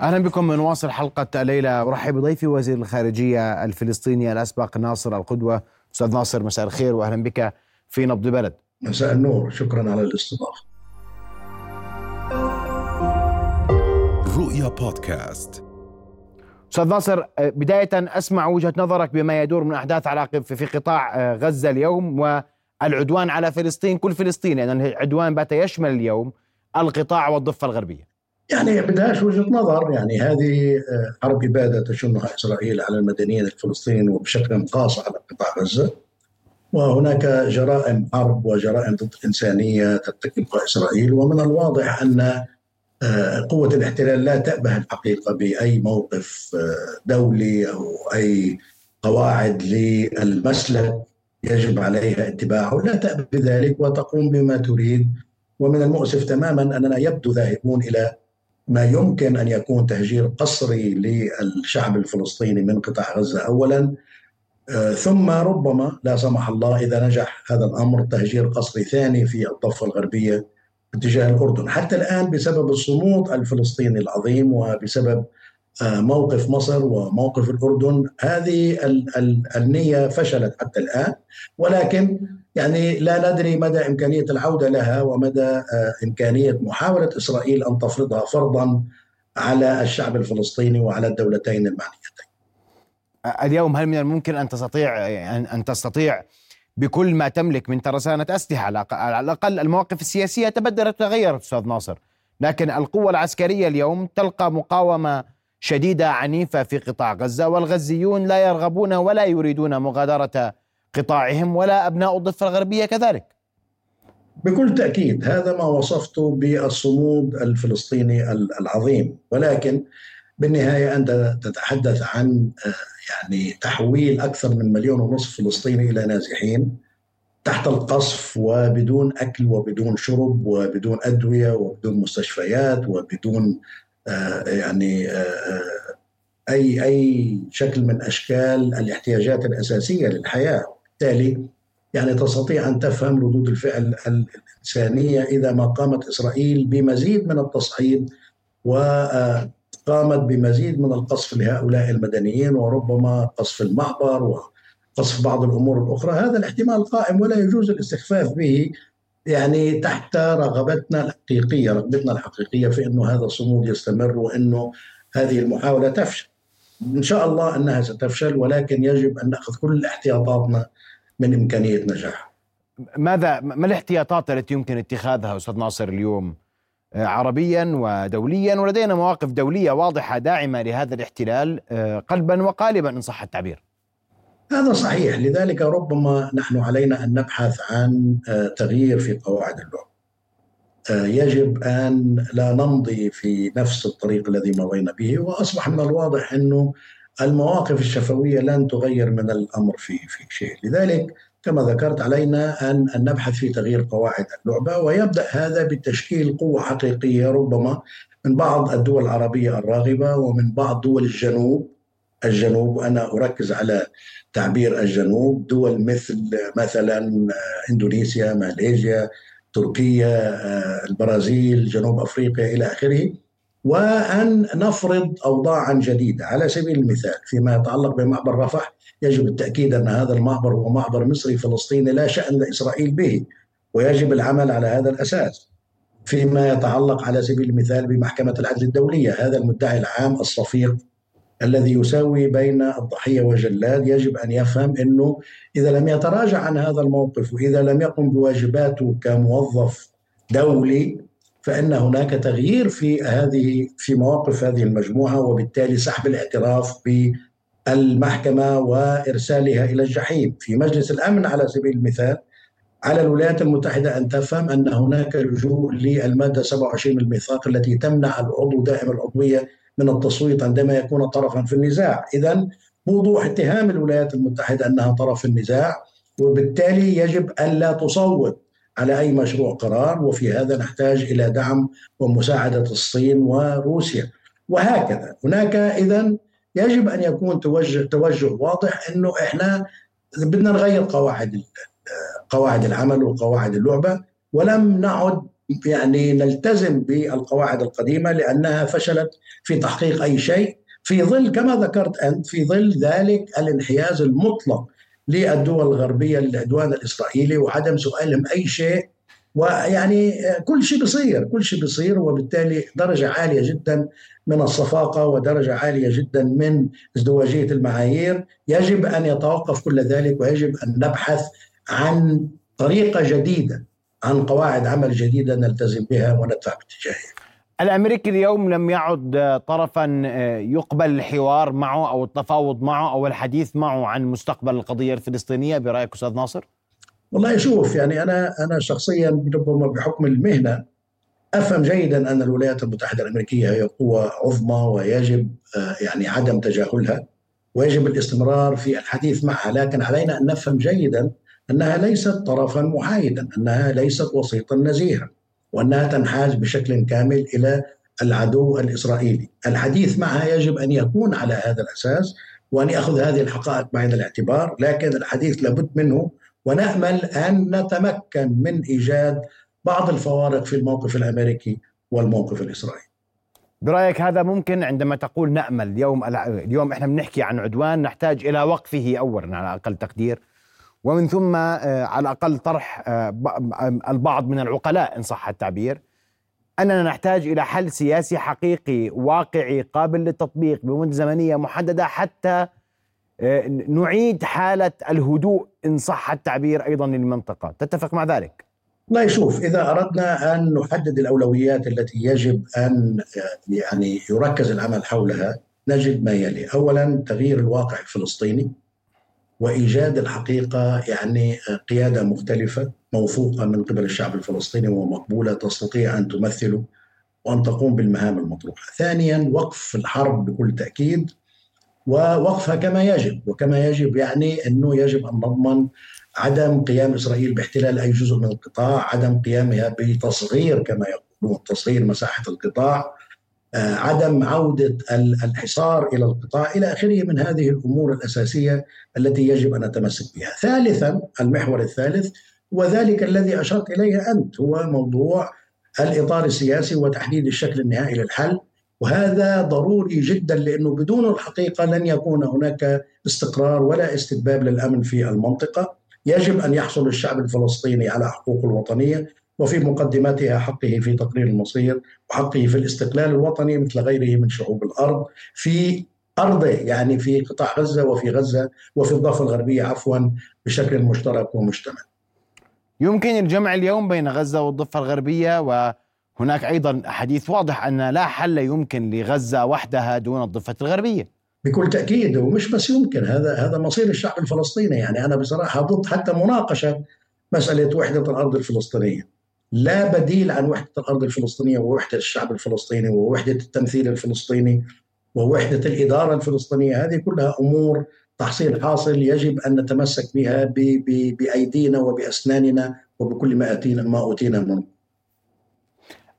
أهلا بكم نواصل حلقة الليلة. أرحب بضيفي وزير الخارجية الفلسطيني الأسبق ناصر القدوة. أستاذ ناصر مساء الخير وأهلا بك في نبض بلد. مساء النور، شكرا على الاستضافة. رؤيا بودكاست. أستاذ ناصر، بداية أسمع وجهة نظرك بما يدور من أحداث في قطاع غزة اليوم والعدوان على فلسطين، كل فلسطين، يعني العدوان بات يشمل اليوم القطاع والضفة الغربية. يعني بدهاش وجهة نظر، يعني هذه حرب إبادة تشنها إسرائيل على المدنيين الفلسطينيين وبشكل خاص على قطاع غزة، وهناك جرائم حرب وجرائم ضد الإنسانية ترتكبها إسرائيل، ومن الواضح أن قوة الاحتلال لا تأبه الحقيقة بأي موقف دولي أو أي قواعد للمسلك يجب عليها اتباعه، لا تأبه بذلك وتقوم بما تريد. ومن المؤسف تماما أننا يبدو ذاهبون إلى ما يمكن أن يكون تهجير قسري للشعب الفلسطيني من قطاع غزة أولا، ثم ربما لا سمح الله إذا نجح هذا الأمر تهجير قسري ثاني في الضفة الغربية باتجاه الأردن. حتى الآن بسبب الصمود الفلسطيني العظيم وبسبب موقف مصر وموقف الأردن هذه النية فشلت حتى الآن، ولكن يعني لا ندري مدى إمكانية العودة لها ومدى إمكانية محاولة إسرائيل أن تفرضها فرضا على الشعب الفلسطيني وعلى الدولتين المعنيتين. اليوم هل من الممكن أن تستطيع بكل ما تملك من ترسانة أسلحة، على الأقل المواقف السياسية تبدلت وتغيرت أستاذ ناصر، لكن القوة العسكرية اليوم تلقى مقاومة شديدة عنيفة في قطاع غزة، والغزيون لا يرغبون ولا يريدون مغادرة قطاعهم ولا أبناء الضفة الغربية كذلك. بكل تأكيد هذا ما وصفته بالصمود الفلسطيني العظيم، ولكن بالنهاية أنت تتحدث عن يعني تحويل أكثر من 1.5 مليون فلسطيني إلى نازحين تحت القصف وبدون أكل وبدون شرب وبدون أدوية وبدون مستشفيات وبدون يعني أي شكل من أشكال الاحتياجات الأساسية للحياة. وبالتالي يعني تستطيع أن تفهم ردود الفعل الإنسانية إذا ما قامت إسرائيل بمزيد من التصعيد وقامت بمزيد من القصف لهؤلاء المدنيين، وربما قصف المعبر وقصف بعض الأمور الأخرى. هذا الاحتمال قائم ولا يجوز الاستخفاف به، يعني تحت رغبتنا الحقيقية في أنه هذا الصمود يستمر وأنه هذه المحاولة تفشل. إن شاء الله أنها ستفشل، ولكن يجب أن نأخذ كل احتياطاتنا من إمكانية نجاحها. ما الاحتياطات التي يمكن اتخاذها أستاذ ناصر اليوم عربيا ودوليا، ولدينا مواقف دولية واضحة داعمة لهذا الاحتلال قلبا وقالبا إن صح التعبير؟ هذا صحيح، لذلك ربما نحن علينا أن نبحث عن تغيير في قواعد اللعب. يجب أن لا نمضي في نفس الطريق الذي مضينا به، وأصبح من الواضح أنه المواقف الشفوية لن تغير من الأمر في شيء. لذلك كما ذكرت علينا أن نبحث في تغيير قواعد اللعبة، ويبدأ هذا بتشكيل قوة حقيقية ربما من بعض الدول العربية الراغبة ومن بعض دول الجنوب، وأنا أركز على تعبير الجنوب، دول مثلا إندونيسيا، ماليزيا، تركيا، البرازيل، جنوب أفريقيا إلى آخره، وأن نفرض أوضاعا جديدة. على سبيل المثال فيما يتعلق بمعبر رفح يجب التأكيد أن هذا المعبر هو معبر مصري فلسطيني لا شأن لإسرائيل به، ويجب العمل على هذا الأساس. فيما يتعلق على سبيل المثال بمحكمة العدل الدولية، هذا المدعي العام الصفيق الذي يساوي بين الضحية والجلاد يجب أن يفهم أنه إذا لم يتراجع عن هذا الموقف وإذا لم يقم بواجباته كموظف دولي فإن هناك تغيير في مواقف هذه المجموعة، وبالتالي سحب الاعتراف بالمحكمة وإرسالها إلى الجحيم. في مجلس الأمن على سبيل المثال على الولايات المتحدة أن تفهم أن هناك لجوء للمادة 27 من الميثاق التي تمنع العضو دائم العضوية من التصويت عندما يكون طرفا في النزاع. إذن بوضوح اتهام الولايات المتحدة أنها طرف في النزاع، وبالتالي يجب أن لا تصوت على أي مشروع قرار، وفي هذا نحتاج إلى دعم ومساعدة الصين وروسيا وهكذا. هناك إذن يجب أن يكون توجه واضح أنه إحنا بدنا نغير قواعد العمل وقواعد اللعبة، ولم نعد يعني نلتزم بالقواعد القديمة لأنها فشلت في تحقيق أي شيء في ظل كما ذكرت أنت في ظل ذلك الانحياز المطلق للدول الغربية للعدوان الإسرائيلي وعدم سؤالهم أي شيء. ويعني كل شيء بيصير وبالتالي درجة عالية جدا من الصفاقة ودرجة عالية جدا من ازدواجية المعايير. يجب أن يتوقف كل ذلك ويجب أن نبحث عن طريقة جديدة، عن قواعد عمل جديدة نلتزم بها وندفع باتجاهها. الأمريكي اليوم لم يعد طرفا يقبل الحوار معه أو التفاوض معه أو الحديث معه عن مستقبل القضية الفلسطينية، برأيك أستاذ ناصر؟ والله شوف، يعني أنا شخصيا ربما بحكم المهنة أفهم جيدا أن الولايات المتحدة الأمريكية هي قوة عظمى ويجب يعني عدم تجاهلها ويجب الاستمرار في الحديث معها، لكن علينا أن نفهم جيدا أنها ليست طرفا محايدا، أنها ليست وسيطا نزيها، وأنها تنحاز بشكل كامل إلى العدو الإسرائيلي. الحديث معها يجب أن يكون على هذا الأساس وأن يأخذ هذه الحقائق بعين الاعتبار، لكن الحديث لابد منه، ونأمل أن نتمكن من إيجاد بعض الفوارق في الموقف الأمريكي والموقف الإسرائيلي. برأيك هذا ممكن؟ عندما تقول نأمل، اليوم إحنا بنحكي عن عدوان نحتاج إلى وقفه أولا على أقل تقدير، ومن ثم على الأقل طرح البعض من العقلاء إن صح التعبير، أننا نحتاج إلى حل سياسي حقيقي واقعي قابل للتطبيق بمدة زمنية محددة حتى نعيد حالة الهدوء إن صح التعبير أيضا للمنطقة. تتفق مع ذلك؟ لا، يشوف، إذا أردنا أن نحدد الأولويات التي يجب أن يعني يركز العمل حولها نجد ما يلي: أولا تغيير الواقع الفلسطيني وإيجاد الحقيقة، يعني قيادة مختلفة موثوقة من قبل الشعب الفلسطيني ومقبولة تستطيع أن تمثله وأن تقوم بالمهام المطروحة. ثانيا وقف الحرب بكل تأكيد، ووقفها كما يجب، يعني أنه يجب أن نضمن عدم قيام إسرائيل باحتلال أي جزء من القطاع، عدم قيامها بتصغير كما يقولون تصغير مساحة القطاع، عدم عودة الحصار إلى القطاع إلى آخره من هذه الأمور الأساسية التي يجب أن نتمسك بها. ثالثا المحور الثالث وذلك الذي أشرت إليه أنت هو موضوع الإطار السياسي وتحديد الشكل النهائي للحل، وهذا ضروري جدا لأنه بدون الحقيقة لن يكون هناك استقرار ولا استتباب للأمن في المنطقة. يجب أن يحصل الشعب الفلسطيني على حقوقه الوطنية وفي مقدمتها حقه في تقرير المصير وحقه في الاستقلال الوطني مثل غيره من شعوب الأرض في أرضه، يعني في قطاع غزة وفي غزة وفي الضفة الغربية بشكل مشترك ومشتمل. يمكن الجمع اليوم بين غزة والضفة الغربية، وهناك أيضا حديث واضح أن لا حل يمكن لغزة وحدها دون الضفة الغربية. بكل تأكيد، ومش بس يمكن، هذا مصير الشعب الفلسطيني. يعني أنا بصراحة ضد حتى مناقشة مسألة وحدة الأرض الفلسطينية، لا بديل عن وحدة الأرض الفلسطينية ووحدة الشعب الفلسطيني ووحدة التمثيل الفلسطيني ووحدة الإدارة الفلسطينية. هذه كلها أمور تحصيل حاصل يجب أن نتمسك بها بأيدينا وبأسناننا وبكل ما أوتينا منه.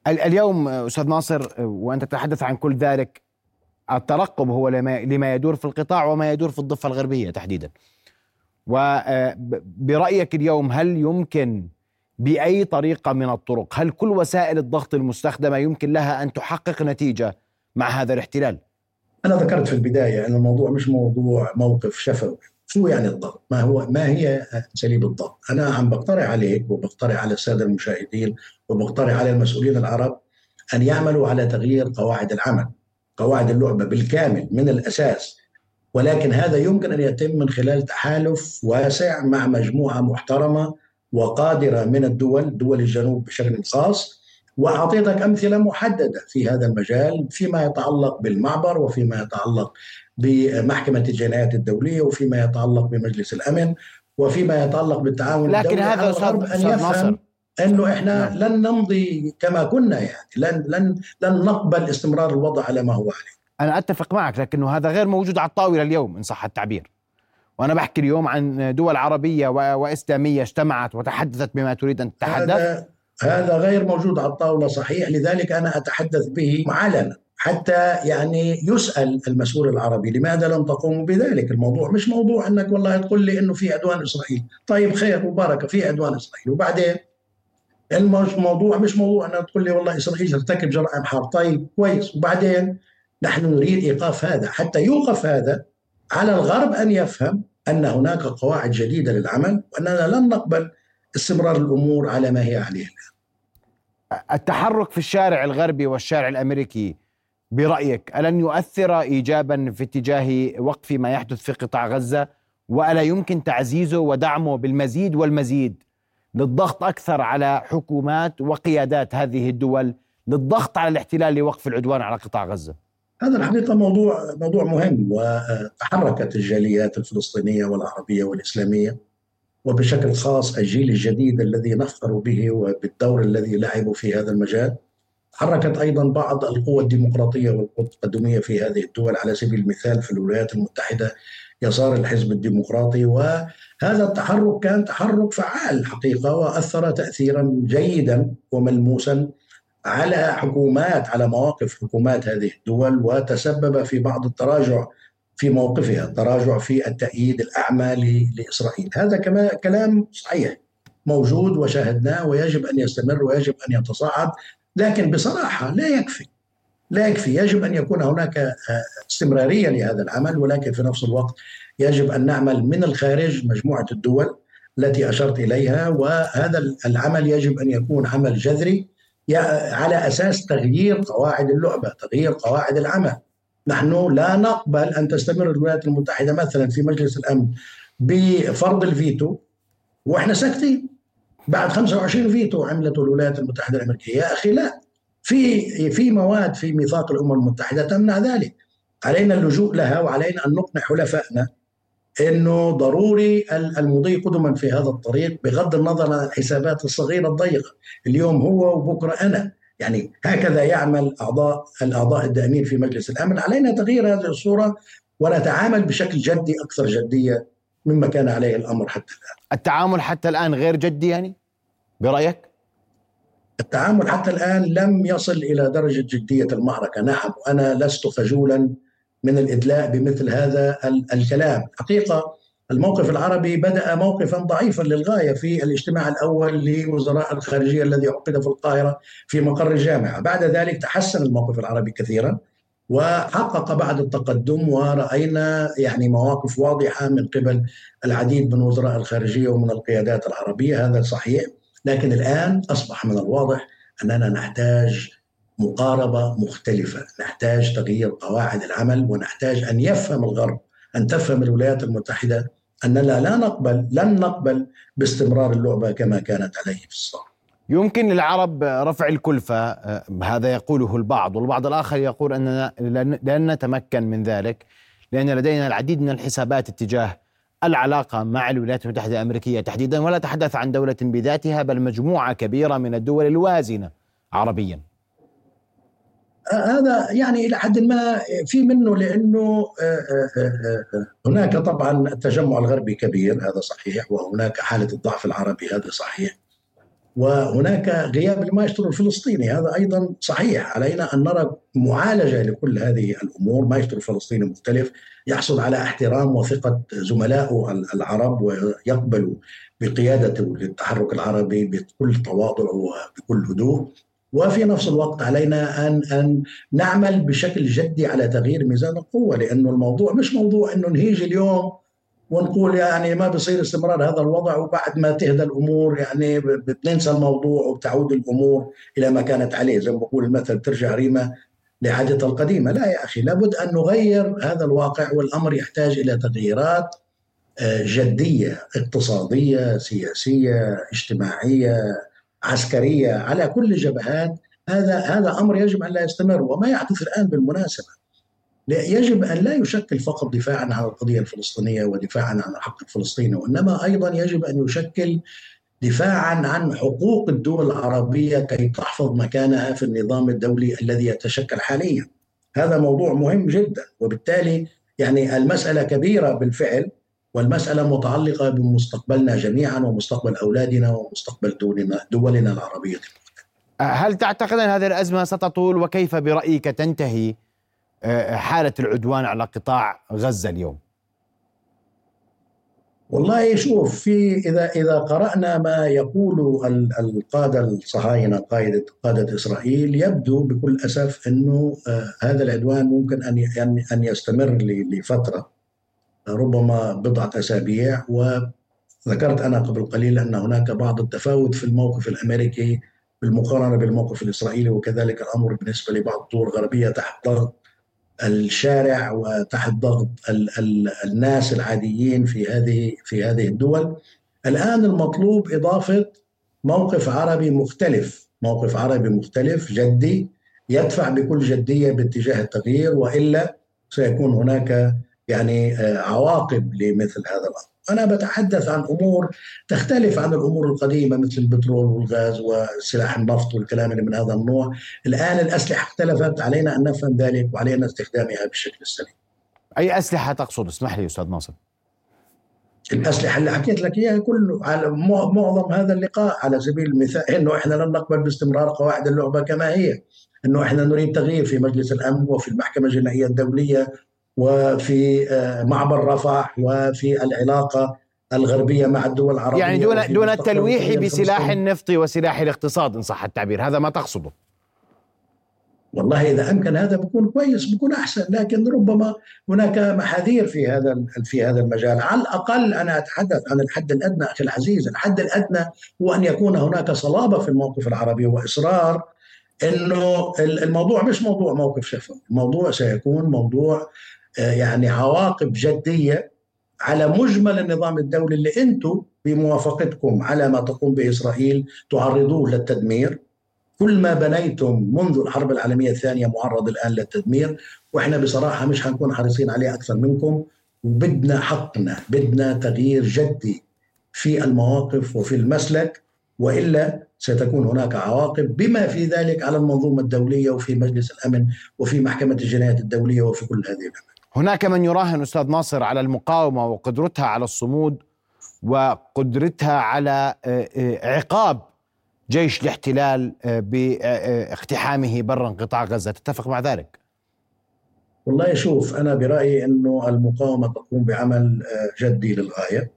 اليوم أستاذ ناصر وأنت تتحدث عن كل ذلك، الترقب هو لما يدور في القطاع وما يدور في الضفة الغربية تحديدا، وبرأيك اليوم هل يمكن بأي طريقة من الطرق، هل كل وسائل الضغط المستخدمة يمكن لها أن تحقق نتيجة مع هذا الاحتلال؟ أنا ذكرت في البداية أن الموضوع مش موضوع موقف شفوي. شو يعني الضغط؟ ما هي أساليب الضغط؟ أنا عم بقترح عليك وبقترح على السادة المشاهدين وبقترح على المسؤولين العرب أن يعملوا على تغيير قواعد العمل، قواعد اللعبة بالكامل من الأساس، ولكن هذا يمكن أن يتم من خلال تحالف واسع مع مجموعة محترمة وقادرة من دول الجنوب بشكل خاص. وأعطيتك أمثلة محددة في هذا المجال فيما يتعلق بالمعبر وفيما يتعلق بمحكمة الجنايات الدولية وفيما يتعلق بمجلس الأمن وفيما يتعلق بالتعاون الدولي. لكن هذا أن يفهم أنه إحنا لن نمضي كما كنا، يعني لن نقبل استمرار الوضع على ما هو عليه. أنا أتفق معك، لكنه هذا غير موجود على الطاولة اليوم إن صح التعبير. وأنا بحكي اليوم عن دول عربية وإسلامية اجتمعت وتحدثت بما تريد أن تتحدث. هذا غير موجود على الطاولة، صحيح، لذلك أنا أتحدث به معلنا حتى يعني يسأل المسؤول العربي لماذا لم تقوموا بذلك. الموضوع مش موضوع أنك والله تقول لي أنه في عدوان إسرائيل، طيب خير وبركة في عدوان إسرائيل وبعدين الموضوع مش موضوع أنا تقول لي والله إسرائيل ارتكب جرائم حرب. طيب كويس، وبعدين نحن نريد إيقاف هذا حتى يوقف هذا. على الغرب أن يفهم أن هناك قواعد جديدة للعمل وأننا لن نقبل استمرار الأمور على ما هي عليه الآن. التحرك في الشارع الغربي والشارع الأمريكي برأيك ألن يؤثر إيجابا في اتجاه وقف ما يحدث في قطاع غزة، وألا يمكن تعزيزه ودعمه بالمزيد والمزيد للضغط أكثر على حكومات وقيادات هذه الدول للضغط على الاحتلال لوقف العدوان على قطاع غزة؟ هذا الحقيقة موضوع مهم، وتحركت الجاليات الفلسطينية والعربية والإسلامية، وبشكل خاص الجيل الجديد الذي نفخر به وبالدور الذي لعبوا في هذا المجال. حركت أيضا بعض القوى الديمقراطية والمتقدمية في هذه الدول، على سبيل المثال في الولايات المتحدة يسار الحزب الديمقراطي، وهذا التحرك كان تحرك فعال حقيقة، وأثر تأثيرا جيدا وملموسا على حكومات، على مواقف حكومات هذه الدول، وتسبب في بعض التراجع في موقفها، التراجع في التأييد الأعمى لإسرائيل. هذا كما كلام صحيح موجود وشاهدناه، ويجب أن يستمر ويجب أن يتصاعد، لكن بصراحة لا يكفي. يجب أن يكون هناك استمرارية لهذا العمل، ولكن في نفس الوقت يجب أن نعمل من الخارج، مجموعة الدول التي أشرت إليها، وهذا العمل يجب أن يكون عمل جذري على أساس تغيير قواعد اللعبة، تغيير قواعد العمل. نحن لا نقبل أن تستمر الولايات المتحدة مثلا في مجلس الأمن بفرض الفيتو وإحنا ساكتين. بعد 25 فيتو عملته الولايات المتحدة الأمريكية. يا أخي لا، في مواد في ميثاق الأمم المتحدة تمنع ذلك، علينا اللجوء لها، وعلينا أن نقنع حلفائنا أنه ضروري المضي قدما في هذا الطريق، بغض النظر عن الحسابات الصغيرة الضيقة، اليوم هو وبكرة أنا، يعني هكذا يعمل الأعضاء الدائمين في مجلس الأمن. علينا تغيير هذه الصورة ونتعامل بشكل جدي، أكثر جدية مما كان عليه الأمر حتى الآن. التعامل حتى الآن غير جدي يعني برأيك؟ التعامل حتى الآن لم يصل إلى درجة جدية المعركة. نعم، وأنا لست خجولا من الإدلاء بمثل هذا الكلام. حقيقة الموقف العربي بدأ موقفا ضعيفا للغاية في الاجتماع الأول لوزراء الخارجية الذي عقد في القاهرة في مقر الجامعة. بعد ذلك تحسن الموقف العربي كثيرا وحقق بعض التقدم، ورأينا يعني مواقف واضحة من قبل العديد من وزراء الخارجية ومن القيادات العربية، هذا صحيح. لكن الآن أصبح من الواضح أننا نحتاج مقاربة مختلفة، نحتاج تغيير قواعد العمل، ونحتاج أن يفهم الغرب، أن تفهم الولايات المتحدة أننا لن نقبل باستمرار اللعبة كما كانت عليه في السابق. يمكن للعرب رفع الكلفة، هذا يقوله البعض، والبعض الآخر يقول أننا لن نتمكن من ذلك لأن لدينا العديد من الحسابات اتجاه العلاقة مع الولايات المتحدة الأمريكية تحديدا، ولا تحدث عن دولة بذاتها بل مجموعة كبيرة من الدول الوازنة عربيا. هذا يعني إلى حد ما في منه، لأنه هناك طبعا التجمع الغربي كبير، هذا صحيح، وهناك حالة الضعف العربي، هذا صحيح، وهناك غياب المايسترو الفلسطيني، هذا أيضا صحيح. علينا أن نرى معالجة لكل هذه الأمور، مايسترو فلسطيني مختلف يحصل على احترام وثقة زملائه العرب، ويقبل بقيادته للتحرك العربي بكل تواضع وبكل هدوء. وفي نفس الوقت علينا أن نعمل بشكل جدي على تغيير ميزان القوة، لأنه الموضوع مش موضوع أنه نهيج اليوم ونقول يعني ما بصير استمرار هذا الوضع، وبعد ما تهدى الأمور يعني بننسى الموضوع وبتعود الأمور إلى ما كانت عليه، زي ما بقول المثل ترجع ريما لعادتها القديمة. لا يا أخي، لابد أن نغير هذا الواقع، والأمر يحتاج إلى تغييرات جدية، اقتصادية، سياسية، اجتماعية، عسكرية، على كل الجبهات. هذا أمر يجب أن لا يستمر. وما يحدث الآن بالمناسبة يجب أن لا يشكل فقط دفاعا عن القضية الفلسطينية ودفاعا عن الحق الفلسطيني، وإنما أيضا يجب أن يشكل دفاعا عن حقوق الدول العربية كي تحفظ مكانها في النظام الدولي الذي يتشكل حاليا. هذا موضوع مهم جدا، وبالتالي يعني المسألة كبيرة بالفعل، والمسألة متعلقة بمستقبلنا جميعا ومستقبل أولادنا ومستقبل دولنا العربية. هل تعتقد أن هذه الأزمة ستطول، وكيف برأيك تنتهي حالة العدوان على قطاع غزة اليوم؟ والله شوف، في إذا قرأنا ما يقول القادة الصهاينة قادة إسرائيل، يبدو بكل أسف أنه هذا العدوان ممكن أن يستمر لفترة، ربما بضعة أسابيع. وذكرت أنا قبل قليل أن هناك بعض التفاوت في الموقف الأمريكي بالمقارنة بالموقف الإسرائيلي، وكذلك الأمر بالنسبة لبعض الدول الغربية تحت ضغط الشارع وتحت ضغط الناس العاديين في هذه الدول. الآن المطلوب إضافة موقف عربي مختلف جدي، يدفع بكل جدية باتجاه التغيير، وإلا سيكون هناك عواقب لمثل هذا الأمر. أنا بتحدث عن أمور تختلف عن الأمور القديمة مثل البترول والغاز وسلاح النفط والكلام اللي من هذا النوع. الآن الأسلحة اختلفت، علينا أن نفهم ذلك وعلينا استخدامها بالشكل السليم. أي أسلحة تقصد؟ اسمح لي أستاذ ناصر. الأسلحة اللي حكيت لك إياها كله على معظم هذا اللقاء، على سبيل المثال إنه إحنا لن نقبل باستمرار قواعد اللعبة كما هي، إنه إحنا نريد تغيير في مجلس الأمن وفي المحكمة الجنايات الدولية وفي معبر رفح وفي العلاقة الغربية مع الدول العربية، دون التلويح بسلاح النفط وسلاح الاقتصاد إن صح التعبير. هذا ما تقصده؟ والله إذا أمكن هذا بيكون كويس، بيكون أحسن، لكن ربما هناك محاذير في هذا المجال. على الأقل أنا أتحدث عن الحد الأدنى أخي العزيز. الحد الأدنى هو أن يكون هناك صلابة في الموقف العربي وإصرار إنه الموضوع مش موضوع موقف شفاء، الموضوع سيكون موضوع عواقب جدية على مجمل النظام الدولي اللي أنتم بموافقتكم على ما تقوم به إسرائيل تعرضوه للتدمير. كل ما بنيتم منذ الحرب العالمية الثانية معرض الآن للتدمير، وإحنا بصراحة مش هنكون حريصين عليه أكثر منكم، وبدنا حقنا، بدنا تغيير جدي في المواقف وفي المسلك، وإلا ستكون هناك عواقب بما في ذلك على المنظومة الدولية وفي مجلس الأمن وفي محكمة الجنايات الدولية وفي كل هذه الأمور. هناك من يراهن أستاذ ناصر على المقاومة وقدرتها على الصمود وقدرتها على عقاب جيش الاحتلال باقتحامه برا قطاع غزة، تتفق مع ذلك؟ والله شوف، أنا برأيي أنه المقاومة تقوم بعمل جدي للغاية،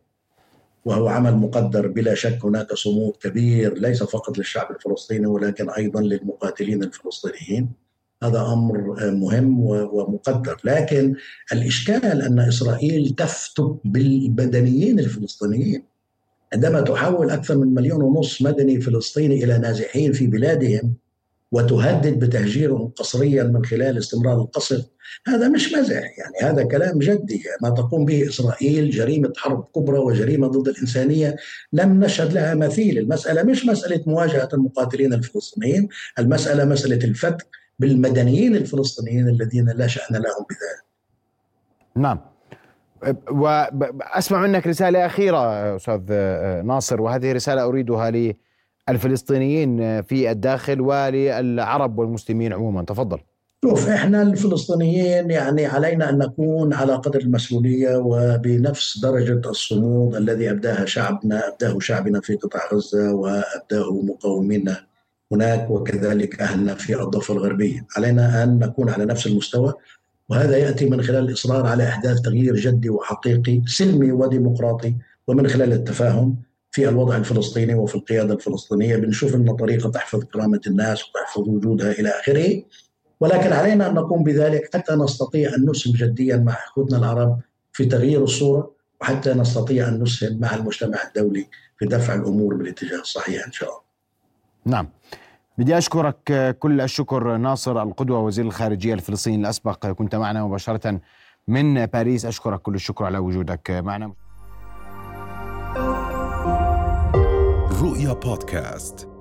وهو عمل مقدر بلا شك. هناك صمود كبير ليس فقط للشعب الفلسطيني ولكن أيضا للمقاتلين الفلسطينيين، هذا أمر مهم ومقدر. لكن الإشكال أن إسرائيل تفتك بالمدنيين الفلسطينيين، عندما تحول أكثر من 1.5 مليون مدني فلسطيني إلى نازحين في بلادهم وتهدد بتهجيرهم قسريا من خلال استمرار القصف. هذا مش مزح، هذا كلام جدي. ما تقوم به إسرائيل جريمة حرب كبرى وجريمة ضد الإنسانية لم نشهد لها مثيل. المسألة مش مسألة مواجهة المقاتلين الفلسطينيين، المسألة مسألة الفتك بالمدنيين الفلسطينيين الذين لا شأن لهم بذلك. نعم، وأسمع منك رسالة أخيرة أستاذ ناصر، وهذه رسالة أريدها لي الفلسطينيين في الداخل وللعرب والمسلمين عموما، تفضل. شوف، إحنا الفلسطينيين علينا أن نكون على قدر المسؤولية وبنفس درجة الصمود الذي أبداه شعبنا في قطاع غزة وأبداه مقاومينا هناك وكذلك أهلنا في الضفة الغربية. علينا أن نكون على نفس المستوى، وهذا يأتي من خلال الإصرار على إحداث تغيير جدي وحقيقي سلمي وديمقراطي، ومن خلال التفاهم في الوضع الفلسطيني وفي القيادة الفلسطينية. بنشوف أن طريقة تحفظ كرامة الناس وتحفظ وجودها إلى آخره، ولكن علينا أن نقوم بذلك حتى نستطيع أن نسهم جديا مع أخوتنا العرب في تغيير الصورة، وحتى نستطيع أن نسهم مع المجتمع الدولي في دفع الأمور بالاتجاه الصحيح إن شاء الله. نعم، بدي أشكرك كل الشكر ناصر القدوة، وزير الخارجية الفلسطيني الأسبق، كنت معنا مباشرة من باريس. أشكرك كل الشكر على وجودك معنا. رؤيا بودكاست.